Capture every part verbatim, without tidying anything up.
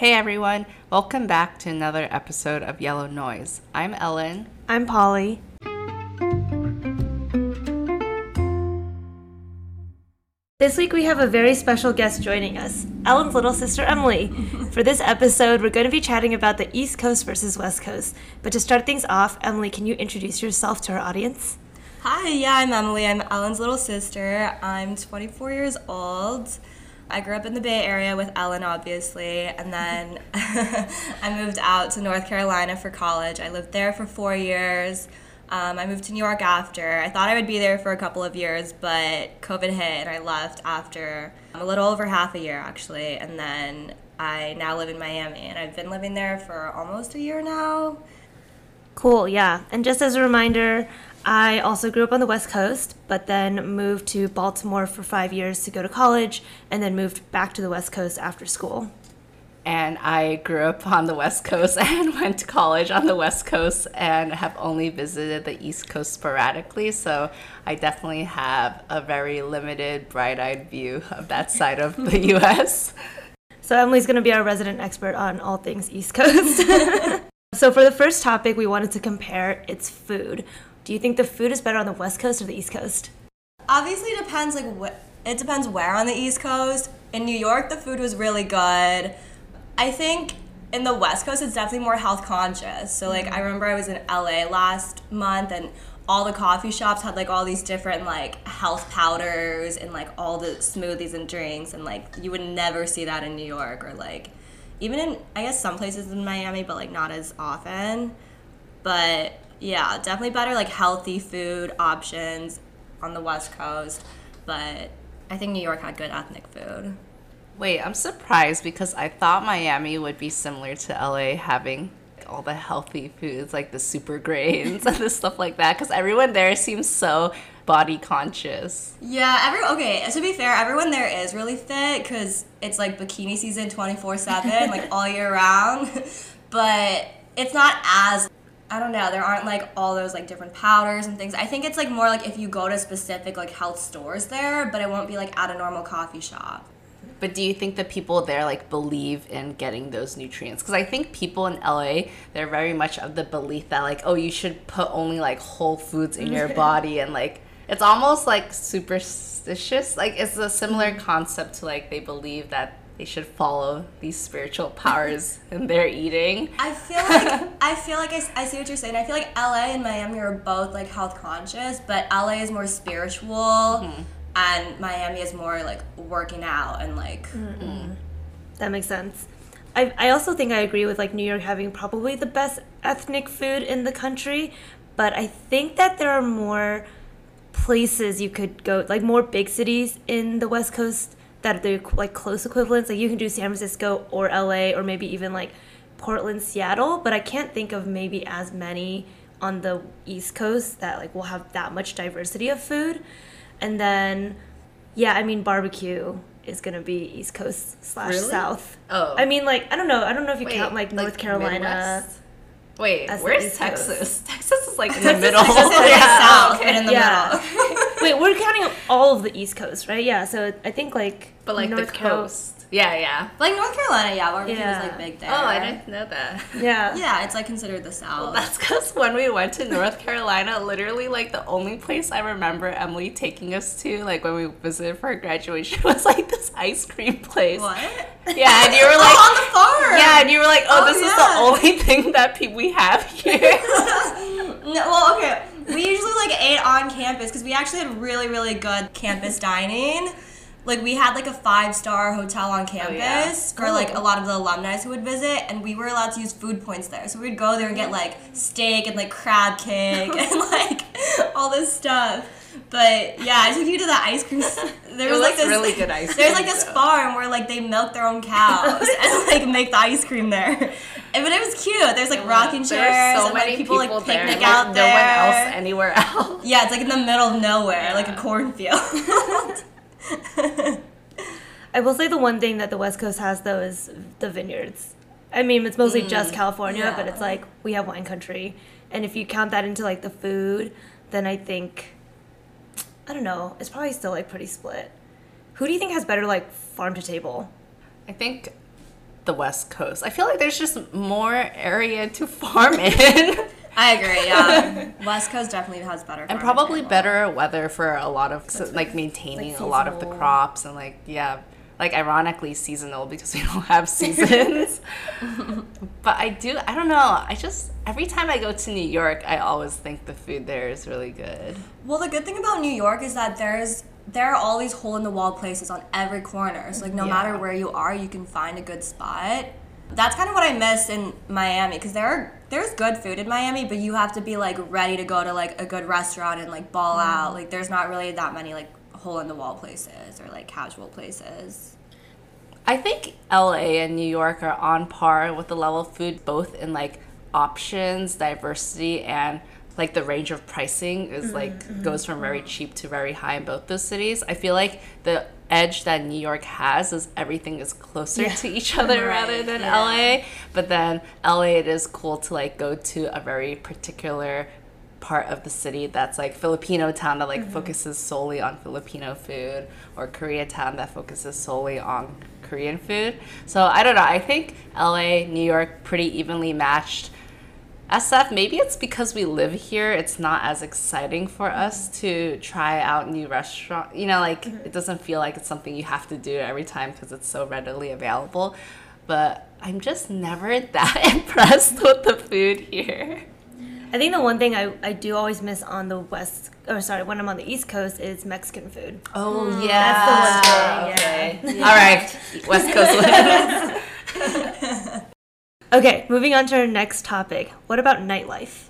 Hey everyone, welcome back to another episode of Yellow Noise. I'm Ellen. I'm Polly. This week we have a very special guest joining us, Ellen's little sister Emily. For this episode, we're going to be chatting about the East Coast versus West Coast. But to start things off, Emily, can you introduce yourself to our audience? Hi, yeah, I'm Emily. I'm Ellen's little sister. I'm twenty-four years old. I grew up in the Bay Area with Ellen, obviously, and then I moved out to North Carolina for college. I lived there for four years. Um, I moved to New York after. I thought I would be there for a couple of years, but COVID hit and I left after a little over half a year, actually, and then I now live in Miami, and I've been living there for almost a year now. Cool, yeah. And just as a reminder, I also grew up on the West Coast, but then moved to Baltimore for five years to go to college, and then moved back to the West Coast after school. And I grew up on the West Coast and went to college on the West Coast and have only visited the East Coast sporadically, so I definitely have a very limited, bright-eyed view of that side of the U S So Emily's going to be our resident expert on all things East Coast. So for the first topic, we wanted to compare its food. Do you think the food is better on the West Coast or the East Coast? Obviously, it depends, like, wh- it depends where on the East Coast. In New York, the food was really good. I think in the West Coast, it's definitely more health conscious. So, like, I remember I was in L A last month, and all the coffee shops had, like, all these different, like, health powders and, like, all the smoothies and drinks. And, like, you would never see that in New York, or, like, even in, I guess, some places in Miami, but, like, not as often. But yeah, definitely better, like, healthy food options on the West Coast, but I think New York had good ethnic food. Wait, I'm surprised because I thought Miami would be similar to L A, having all the healthy foods, like the super grains and the stuff like that, because everyone there seems so body conscious. Yeah, every okay, to be fair, everyone there is really fit because it's, like, bikini season twenty-four seven, like, all year round, but it's not as... I don't know, there aren't, like, all those, like, different powders and things. I think it's, like, more, like, if you go to specific, like, health stores there, but it won't be, like, at a normal coffee shop. But do you think the people there, like, believe in getting those nutrients? Because I think people in L A, they're very much of the belief that, like, oh, you should put only, like, whole foods in your body, and, like, it's almost, like, superstitious. Like, it's a similar concept to, like, they believe that they should follow these spiritual powers in their eating. I feel like I feel like I, I see what you're saying. I feel like L A and Miami are both, like, health conscious, but L A is more spiritual, mm-hmm. and Miami is more, like, working out and, like... Mm-hmm. That makes sense. I I also think I agree with, like, New York having probably the best ethnic food in the country, but I think that there are more places you could go, like, more big cities in the West Coast that they're, like, close equivalents. Like, you can do San Francisco or L A or maybe even, like, Portland, Seattle, but I can't think of maybe as many on the East Coast that, like, will have that much diversity of food. And then, yeah, I mean, barbecue is going to be East Coast slash really? South. Oh. I mean, like, I don't know. I don't know if you Wait, count, like, North like Carolina. Midwest? Wait, where's Texas? Coast. Texas is, like, in the middle. Texas is, like, yeah. South, okay. And in the yeah. middle. Wait, we're counting all of the East Coast, right? Yeah, so I think, like, but, like, North the coast. Coast. Yeah, yeah. Like, North Carolina, yeah, barbecue yeah. was, like, big there. Oh, I didn't know that. Yeah. Yeah, it's, like, considered the South. Well, that's because when we went to North Carolina, literally, like, the only place I remember Emily taking us to, like, when we visited for her graduation was, like, this ice cream place. What? Yeah, and you were, like... Oh, on the farm! Yeah, and you were, like, oh, oh this yeah. is the only thing that pe- we have here. No, well, okay. We usually, like, ate on campus because we actually had really, really good campus dining. Like, we had, like, a five-star hotel on campus oh, yeah. for, cool. like, a lot of the alumni who would visit, and we were allowed to use food points there. So we'd go there and get, like, steak and, like, crab cake and, like, all this stuff. But, yeah, I took you to the ice cream. There it was, like, this really good ice cream. There's, like, this though. farm where, like, they milk their own cows and, like, make the ice cream there. And, but it was cute. There's, like, rocking chairs. There's so and, like, many people, people like, there. Picnic like, out there. No one else anywhere else. Yeah, it's, like, in the middle of nowhere, yeah. like a cornfield. I will say the one thing that the West Coast has, though, is the vineyards. I mean, it's mostly mm, just California, yeah. but it's, like, we have wine country. And if you count that into, like, the food, then I think... I don't know. It's probably still, like, pretty split. Who do you think has better, like, farm to table? I think the West Coast. I feel like there's just more area to farm in. I agree, yeah. West Coast definitely has better farming. And probably better weather for a lot of, so, like, maintaining like a lot of the crops and, like, yeah. Like, ironically seasonal because we don't have seasons. But I do, I don't know. I just, every time I go to New York, I always think the food there is really good. Well, the good thing about New York is that there's, there are all these hole-in-the-wall places on every corner. So, like, no yeah. matter where you are, you can find a good spot. That's kind of what I miss in Miami, because there are, there's good food in Miami, but you have to be, like, ready to go to, like, a good restaurant and, like, ball mm. out. Like, there's not really that many, like, hole-in-the-wall places or, like, casual places. I think L A and New York are on par with the level of food, both in, like, options, diversity, and, like, the range of pricing is, like, mm-hmm. goes from very cheap to very high in both those cities. I feel like the edge that New York has is everything is closer yeah. to each other right. rather than yeah. L A. But then L A, it is cool to, like, go to a very particular part of the city that's like Filipino town that like mm-hmm. focuses solely on Filipino food, or Korea town that focuses solely on Korean food. So I don't know, I think L A, New York pretty evenly matched. S F, maybe it's because we live here, it's not as exciting for us to try out new restaurants, you know, like mm-hmm. it doesn't feel like it's something you have to do every time because it's so readily available. But I'm just never that impressed with the food here. I think the one thing I, I do always miss on the West, or sorry, when I'm on the East Coast is Mexican food. Oh, mm, yeah. That's the one thing, yeah. Okay. Yeah. All right, West Coast ones. Okay, moving on to our next topic. What about nightlife?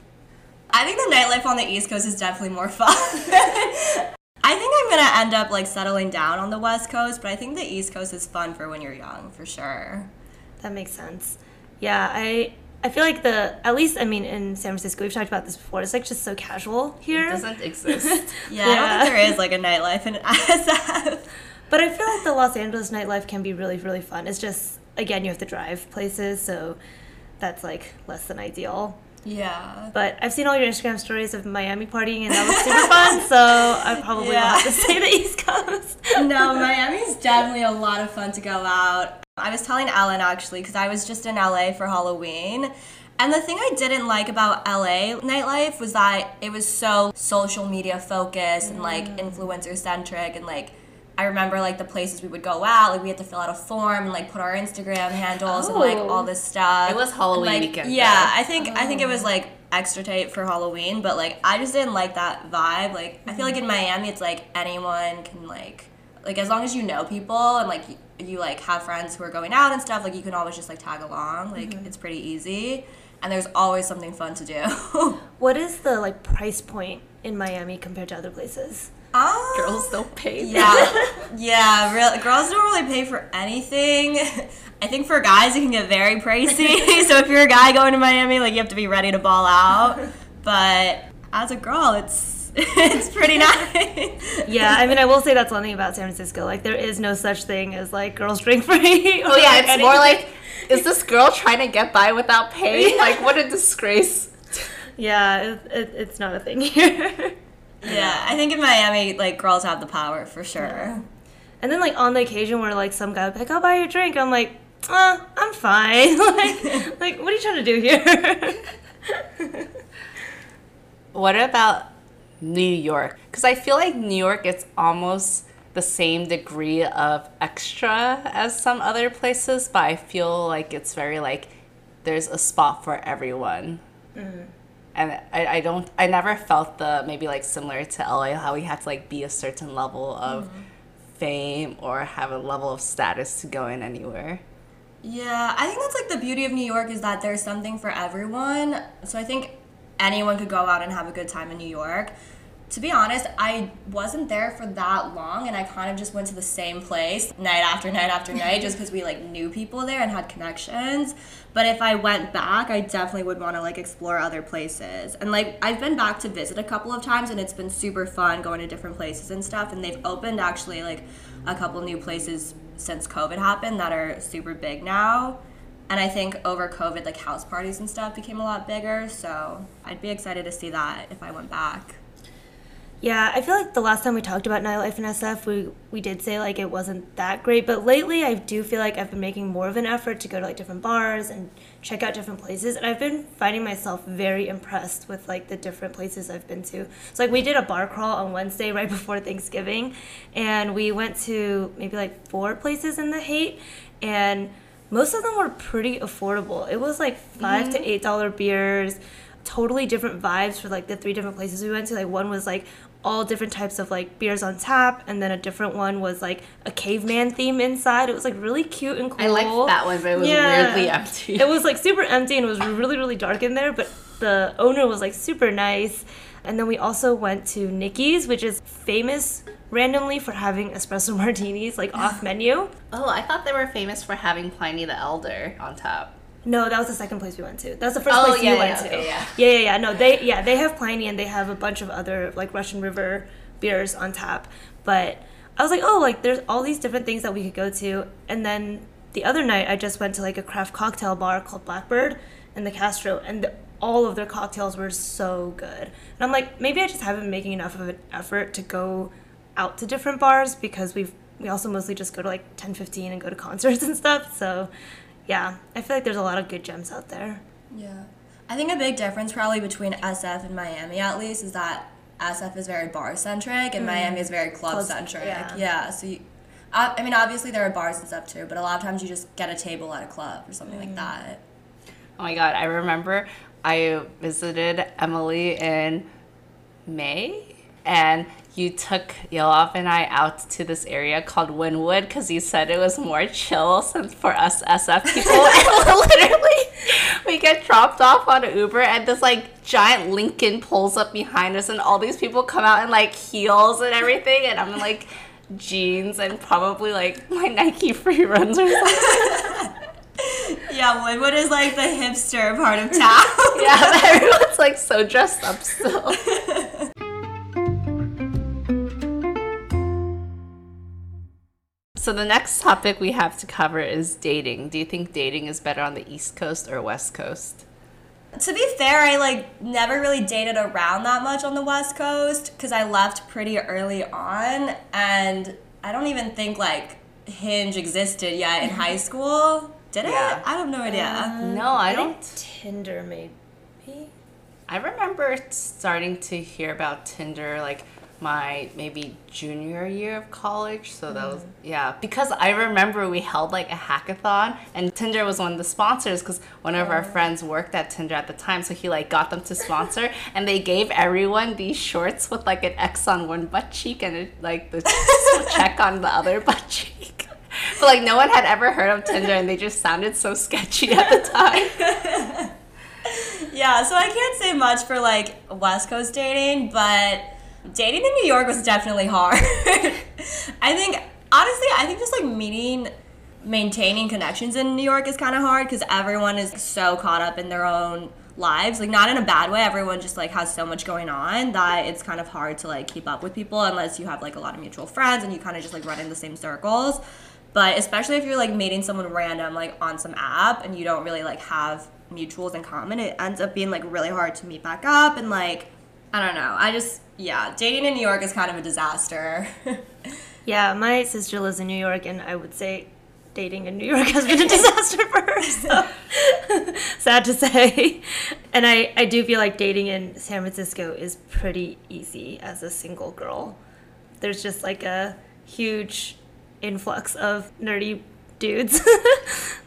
I think the nightlife on the East Coast is definitely more fun. I think I'm going to end up like settling down on the West Coast, but I think the East Coast is fun for when you're young, for sure. That makes sense. Yeah, I... I feel like the, at least, I mean, in San Francisco, we've talked about this before, it's, like, just so casual here. It doesn't exist. yeah, yeah, I don't think there is, like, a nightlife in S F. But I feel like the Los Angeles nightlife can be really, really fun. It's just, again, you have to drive places, so that's, like, less than ideal. Yeah. But I've seen all your Instagram stories of Miami partying, and that was super fun, so I probably yeah. won't have to stay the East Coast. No, Miami's definitely a lot of fun to go out. I was telling Ellen, actually, because I was just in L A for Halloween, and the thing I didn't like about L A nightlife was that it was so social media focused and, like, influencer centric, and, like, I remember, like, the places we would go out, like, we had to fill out a form and, like, put our Instagram handles oh. and, like, all this stuff. It was Halloween and, like, weekend. Yeah, though. I think oh. I think it was, like, extra tape for Halloween, but, like, I just didn't like that vibe. Like, I feel like in Miami, it's, like, anyone can, like, like, as long as you know people and, like, you, like, have friends who are going out and stuff, like, you can always just, like, tag along. Like, mm-hmm. it's pretty easy. And there's always something fun to do. What is the, like, price point in Miami compared to other places? Um, girls don't pay. Yeah. yeah, real, girls don't really pay for anything. I think for guys, it can get very pricey. So if you're a guy going to Miami, like, you have to be ready to ball out. But as a girl, it's... it's pretty nice. Yeah, I mean, I will say that's one thing about San Francisco. Like, there is no such thing as, like, girls drink free. Oh, yeah, like it's anything. More like, is this girl trying to get by without paying? Like, what a disgrace. Yeah, it, it, it's not a thing here. Yeah, I think in Miami, like, girls have the power for sure. Yeah. And then, like, on the occasion where, like, some guy would be like, I'll buy you a drink. I'm like, uh, I'm fine. like, like, what are you trying to do here? What about New York? Because I feel like New York, it's almost the same degree of extra as some other places, but I feel like it's very, like, there's a spot for everyone. Mm-hmm. And I, I don't, I never felt the, maybe, like, similar to L A, how we had to, like, be a certain level of mm-hmm. fame or have a level of status to go in anywhere. Yeah, I think that's, like, the beauty of New York is that there's something for everyone. So I think anyone could go out and have a good time in New York. To be honest, I wasn't there for that long, and I kind of just went to the same place night after night after night just because we, like, knew people there and had connections. But if I went back, I definitely would want to, like, explore other places. And, like, I've been back to visit a couple of times, and it's been super fun going to different places and stuff. And they've opened, actually, like, a couple new places since COVID happened that are super big now. And I think over COVID, like, house parties and stuff became a lot bigger, so I'd be excited to see that if I went back. Yeah, I feel like the last time we talked about nightlife and S F, we, we did say, like, it wasn't that great. But lately, I do feel like I've been making more of an effort to go to, like, different bars and check out different places. And I've been finding myself very impressed with, like, the different places I've been to. So, like, we did a bar crawl on Wednesday right before Thanksgiving. And we went to maybe, like, four places in the Haight. And most of them were pretty affordable. It was, like, five mm-hmm. to eight dollar beers. Totally different vibes for, like, the three different places we went to. Like, one was, like, all different types of, like, beers on tap, and then a different one was, like, a caveman theme inside. It was, like, really cute and cool. I liked that one, but it was yeah. weirdly empty. It was, like, super empty, and it was really, really dark in there, but the owner was, like, super nice. And then we also went to Nikki's, which is famous randomly for having espresso martinis, like, off menu. Oh, I thought they were famous for having Pliny the Elder on top. No, that was the second place we went to. That's the first oh, place yeah, you yeah, went okay, to. Yeah. yeah, yeah, yeah. No, they yeah they have Pliny, and they have a bunch of other, like, Russian River beers on tap. But I was like, oh, like, there's all these different things that we could go to. And then the other night, I just went to, like, a craft cocktail bar called Blackbird in the Castro, and the, all of their cocktails were so good. And I'm like, maybe I just haven't been making enough of an effort to go out to different bars, because we've we also mostly just go to, like, ten fifteen and go to concerts and stuff. So. Yeah, I feel like there's a lot of good gems out there. Yeah. I think a big difference probably between S F and Miami, at least, is that S F is very bar-centric and mm. Miami is very club-centric. Yeah. yeah, so, you, I, I mean, obviously there are bars and stuff too, but a lot of times you just get a table at a club or something mm. like that. Oh my God, I remember I visited Emily in May, and you took Yelov and I out to this area called Wynwood, because you said it was more chill since for us S F people. And literally, we get dropped off on an Uber, and this, like, giant Lincoln pulls up behind us, and all these people come out in, like, heels and everything, and I'm in, like, jeans and probably, like, my Nike free runs or something. Yeah, Wynwood is, like, the hipster part of town. Yeah, everyone's, like, so dressed up still. So the next topic we have to cover is dating. Do you think dating is better on the East Coast or West Coast? To be fair, I, like, never really dated around that much on the West Coast because I left pretty early on, and I don't even think, like, Hinge existed yet in high school. Did it? Yeah. I have no idea. Uh, no, I, I don't. Tinder, maybe? I remember starting to hear about Tinder, like, my maybe junior year of college, so that was yeah because I remember we held, like, a hackathon, and Tinder was one of the sponsors because one of oh. our friends worked at Tinder at the time, so he, like, got them to sponsor. And they gave everyone these shorts with, like, an X on one butt cheek and it, like, the check on the other butt cheek, but, like, no one had ever heard of Tinder, and they just sounded so sketchy at the time. Yeah, so I can't say much for, like, West Coast dating, but dating in New York was definitely hard. I think, honestly, I think just, like, meeting, maintaining connections in New York is kind of hard because everyone is so caught up in their own lives. Like, not in a bad way. Everyone just, like, has so much going on that it's kind of hard to, like, keep up with people unless you have, like, a lot of mutual friends and you kind of just, like, run in the same circles. But especially if you're, like, meeting someone random, like, on some app and you don't really, like, have mutuals in common, it ends up being, like, really hard to meet back up and, like, I don't know. I just... Yeah, dating in New York is kind of a disaster. Yeah, my sister lives in New York, and I would say dating in New York has been a disaster for her, so sad to say. And I, I do feel like dating in San Francisco is pretty easy as a single girl. There's just, like, a huge influx of nerdy dudes.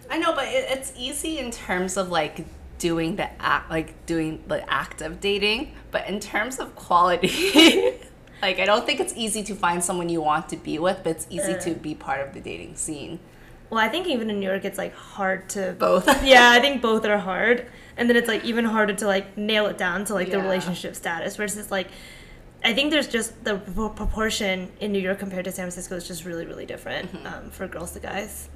I know, but it, it's easy in terms of, like, doing the act like doing the act of dating, but in terms of quality, like, I don't think it's easy to find someone you want to be with, but it's easy uh. to be part of the dating scene. Well, I think even in New York it's, like, hard to both. Yeah, I think both are hard, and then it's, like, even harder to, like, nail it down to, like, yeah. the relationship status versus, like, I think there's just the proportion in New York compared to San Francisco is just really, really different mm-hmm. um, for girls to guys.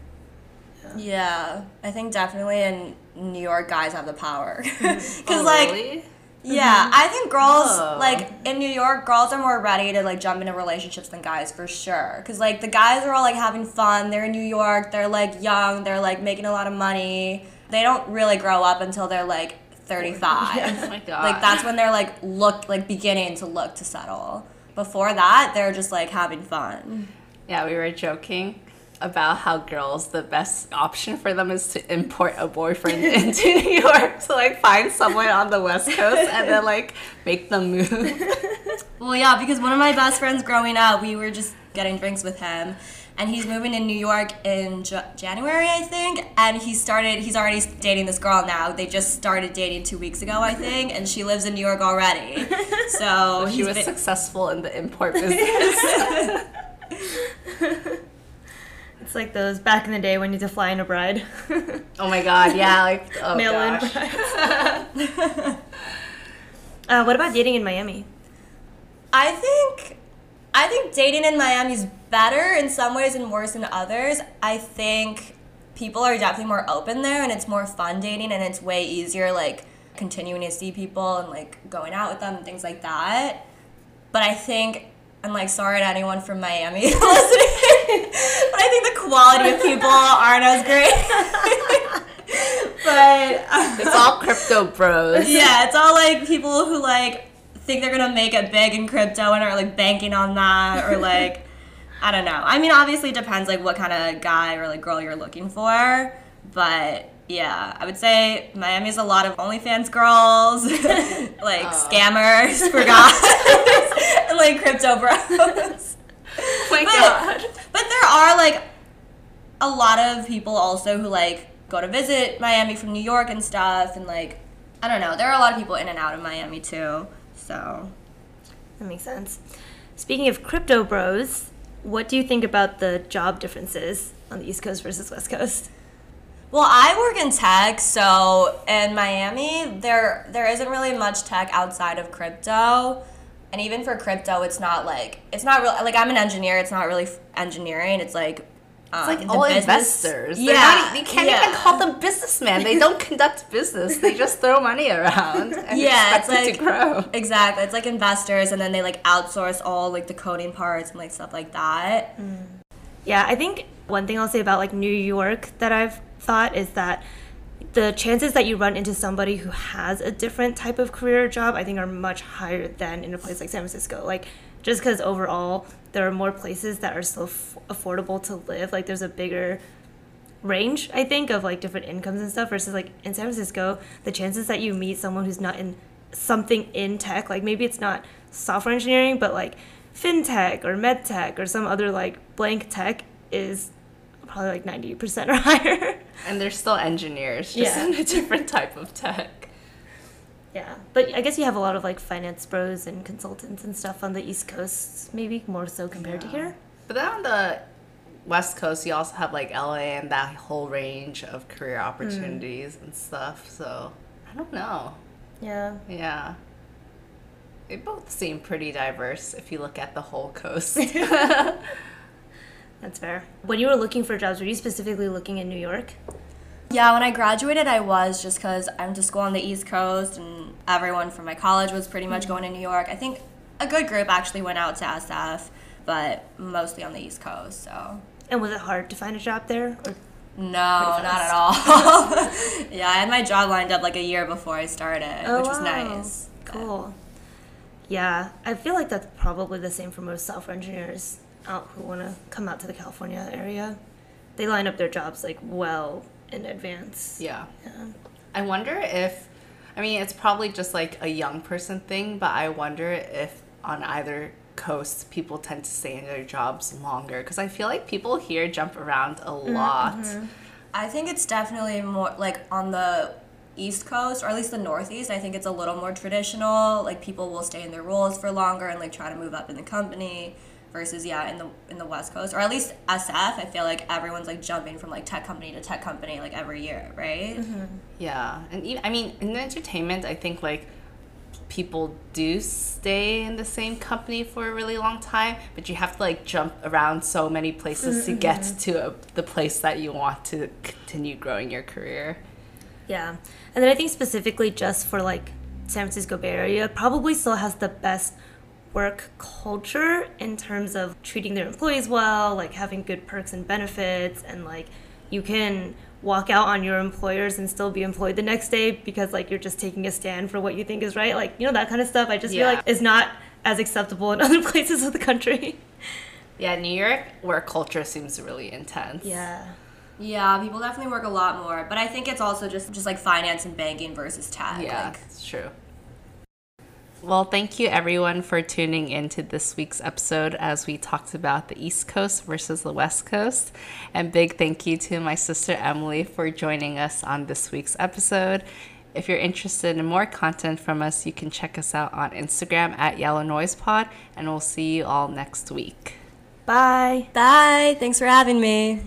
Yeah, I think definitely in New York, guys have the power. Because, oh, like, really? Yeah, mm-hmm. I think girls, oh. like, in New York, girls are more ready to, like, jump into relationships than guys, for sure. Because, like, the guys are all, like, having fun. They're in New York. They're, like, young. They're, like, making a lot of money. They don't really grow up until they're, like, thirty-five. Yeah. Oh, my God. Like, that's when they're, like, look, like, beginning to look to settle. before that, they're just like having fun. Yeah, we were joking about how girls, the best option for them is to import a boyfriend into New York to like find someone on the West Coast and then like make them move. Well, yeah, because one of my best friends growing up, we were just getting drinks with him, and he's moving to New York in J- January, I think, and he started, he's already dating this girl now. They just started dating two weeks ago, I think, and she lives in New York already. So, so he was been- successful in the import business. It's like those back in the day when you had to fly in a bride. Oh my god, yeah, like oh mail gosh. In brides. uh, what about dating in Miami? I think, I think dating in Miami is better in some ways and worse in others. I think people are definitely more open there, and it's more fun dating, and it's way easier like continuing to see people and like going out with them and things like that. But I think. I'm like, sorry to anyone from Miami listening, but I think the quality of people aren't as great. But um, it's all crypto bros. Yeah, it's all like people who like think they're gonna make it big in crypto and are like banking on that, or like I don't know. I mean, obviously it depends like what kind of guy or like girl you're looking for, but. Yeah, I would say Miami's a lot of OnlyFans girls, like oh. scammers for guys, and like crypto bros. Oh my but, god. But there are like a lot of people also who like go to visit Miami from New York and stuff, and like, I don't know, there are a lot of people in and out of Miami too, so. That makes sense. Speaking of crypto bros, what do you think about the job differences on the East Coast versus West Coast? Well, I work in tech, so in Miami, there there isn't really much tech outside of crypto. And even for crypto, it's not like, it's not really, like I'm an engineer, it's not really engineering, it's like um, It's like all business. Investors. Yeah. Not, you can't yeah. even call them businessmen. They don't conduct business. They just throw money around and yeah, expect it's like, it to grow. Exactly. It's like investors, and then they like outsource all like the coding parts and like stuff like that. Mm. Yeah, I think one thing I'll say about like New York that I've thought is that the chances that you run into somebody who has a different type of career or job, I think, are much higher than in a place like San Francisco. Like, just because overall there are more places that are so f- affordable to live. Like, there's a bigger range, I think, of like different incomes and stuff, versus like in San Francisco, the chances that you meet someone who's not in something in tech, like maybe it's not software engineering, but like FinTech or MedTech or some other like blank tech, is probably like ninety percent or higher. And they're still engineers, just yeah. in a different type of tech. Yeah, but I guess you have a lot of like finance bros and consultants and stuff on the East Coast, maybe more so compared yeah. to here. But then on the West Coast, you also have like L A and that whole range of career opportunities mm. and stuff, so I don't know. Yeah. Yeah. They both seem pretty diverse if you look at the whole coast. That's fair. When you were looking for jobs, were you specifically looking in New York? Yeah, when I graduated, I was, just because I went to school on the East Coast, and everyone from my college was pretty much mm-hmm. going to New York. I think a good group actually went out to S F, but mostly on the East Coast. So. And was it hard to find a job there? Or no, not at all. Yeah, I had my job lined up like a year before I started, oh, which was wow. nice. Cool. But. Yeah, I feel like that's probably the same for most software engineers. Out who want to come out to the California area, they line up their jobs like well in advance. Yeah. yeah. I wonder if, I mean, it's probably just like a young person thing, but I wonder if on either coast people tend to stay in their jobs longer, because I feel like people here jump around a lot. Mm-hmm. I think it's definitely more like on the East Coast, or at least the Northeast, I think it's a little more traditional. Like people will stay in their roles for longer and like try to move up in the company. Versus, yeah, in the in the West Coast, or at least S F, I feel like everyone's, like, jumping from, like, tech company to tech company, like, every year, right? Mm-hmm. Yeah. And, even, I mean, in entertainment, I think, like, people do stay in the same company for a really long time, but you have to, like, jump around so many places mm-hmm. to get to a, the place that you want to continue growing your career. Yeah. And then I think specifically just for, like, San Francisco Bay Area, probably still has the best work culture in terms of treating their employees well, like having good perks and benefits, and like you can walk out on your employers and still be employed the next day because like you're just taking a stand for what you think is right, like, you know, that kind of stuff. I just yeah. feel like it's not as acceptable in other places of the country. Yeah, New York, where culture seems really intense. Yeah. Yeah, people definitely work a lot more. But I think it's also just, just like finance and banking versus tech. Yeah, like, it's true. Well, thank you everyone for tuning into this week's episode as we talked about the East Coast versus the West Coast. And big thank you to my sister Emily for joining us on this week's episode. If you're interested in more content from us, you can check us out on Instagram at Yellow Noise Pod, and we'll see you all next week. Bye. Bye. Thanks for having me.